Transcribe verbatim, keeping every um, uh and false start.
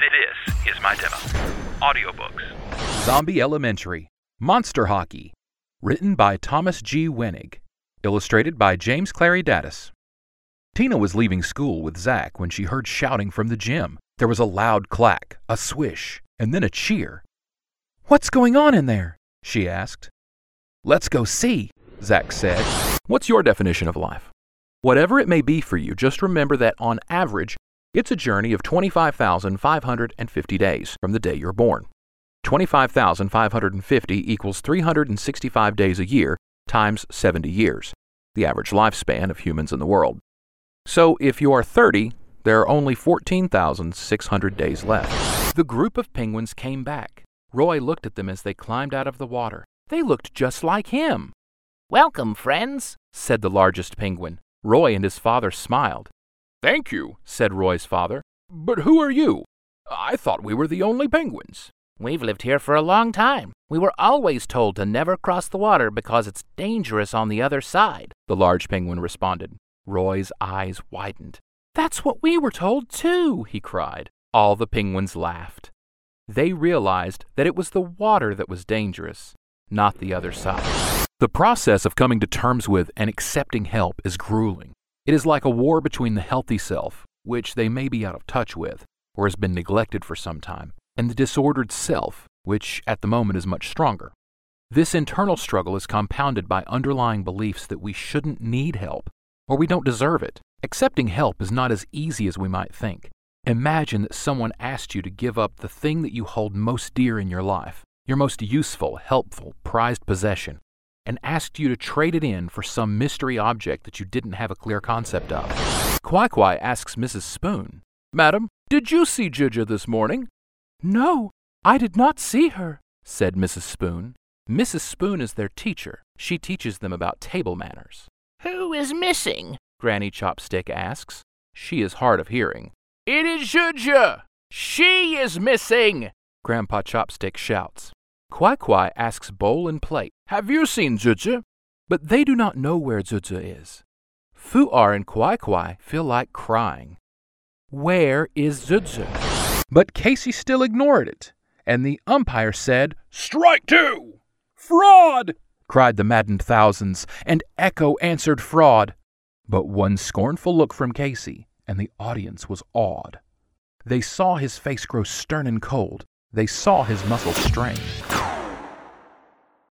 This is my demo. Audiobooks. Zombie Elementary. Monster Hockey. Written by Thomas G. Winnig. Illustrated by James Clary Dattis. Tina was leaving school with Zach when she heard shouting from the gym. There was a loud clack, a swish, and then a cheer. "What's going on in there?" she asked. "Let's go see," Zach said. What's your definition of life? Whatever it may be for you, just remember that on average, it's a journey of twenty-five thousand five hundred fifty days from the day you're born. twenty-five thousand five hundred fifty equals three hundred sixty-five days a year times seventy years, the average lifespan of humans in the world. So if you are thirty, there are only fourteen thousand six hundred days left. The group of penguins came back. Roy looked at them as they climbed out of the water. They looked just like him. "Welcome, friends," said the largest penguin. Roy and his father smiled. "Thank you," said Roy's father. "But who are you? I thought we were the only penguins." "We've lived here for a long time. We were always told to never cross the water because it's dangerous on the other side," the large penguin responded. Roy's eyes widened. "That's what we were told, too," he cried. All the penguins laughed. They realized that it was the water that was dangerous, not the other side. The process of coming to terms with and accepting help is grueling. It is like a war between the healthy self, which they may be out of touch with, or has been neglected for some time, and the disordered self, which at the moment is much stronger. This internal struggle is compounded by underlying beliefs that we shouldn't need help, or we don't deserve it. Accepting help is not as easy as we might think. Imagine that someone asked you to give up the thing that you hold most dear in your life, your most useful, helpful, prized possession, and asked you to trade it in for some mystery object that you didn't have a clear concept of. Kwai Kwai asks Missus Spoon, "Madam, did you see Jija this morning?" "No, I did not see her," said Missus Spoon. Missus Spoon is their teacher. She teaches them about table manners. "Who is missing?" Granny Chopstick asks. She is hard of hearing. "It is Jija! She is missing!" Grandpa Chopstick shouts. Kwai Kwai asks Bowl and Plate, "Have you seen Zuzu?" But they do not know where Zuzu is. Fu'ar and Kwai Kwai feel like crying. Where is Zuzu? But Casey still ignored it, and the umpire said, "Strike two!" "Fraud!" cried the maddened thousands, and echo answered fraud. But one scornful look from Casey, and the audience was awed. They saw his face grow stern and cold. They saw his muscles strain.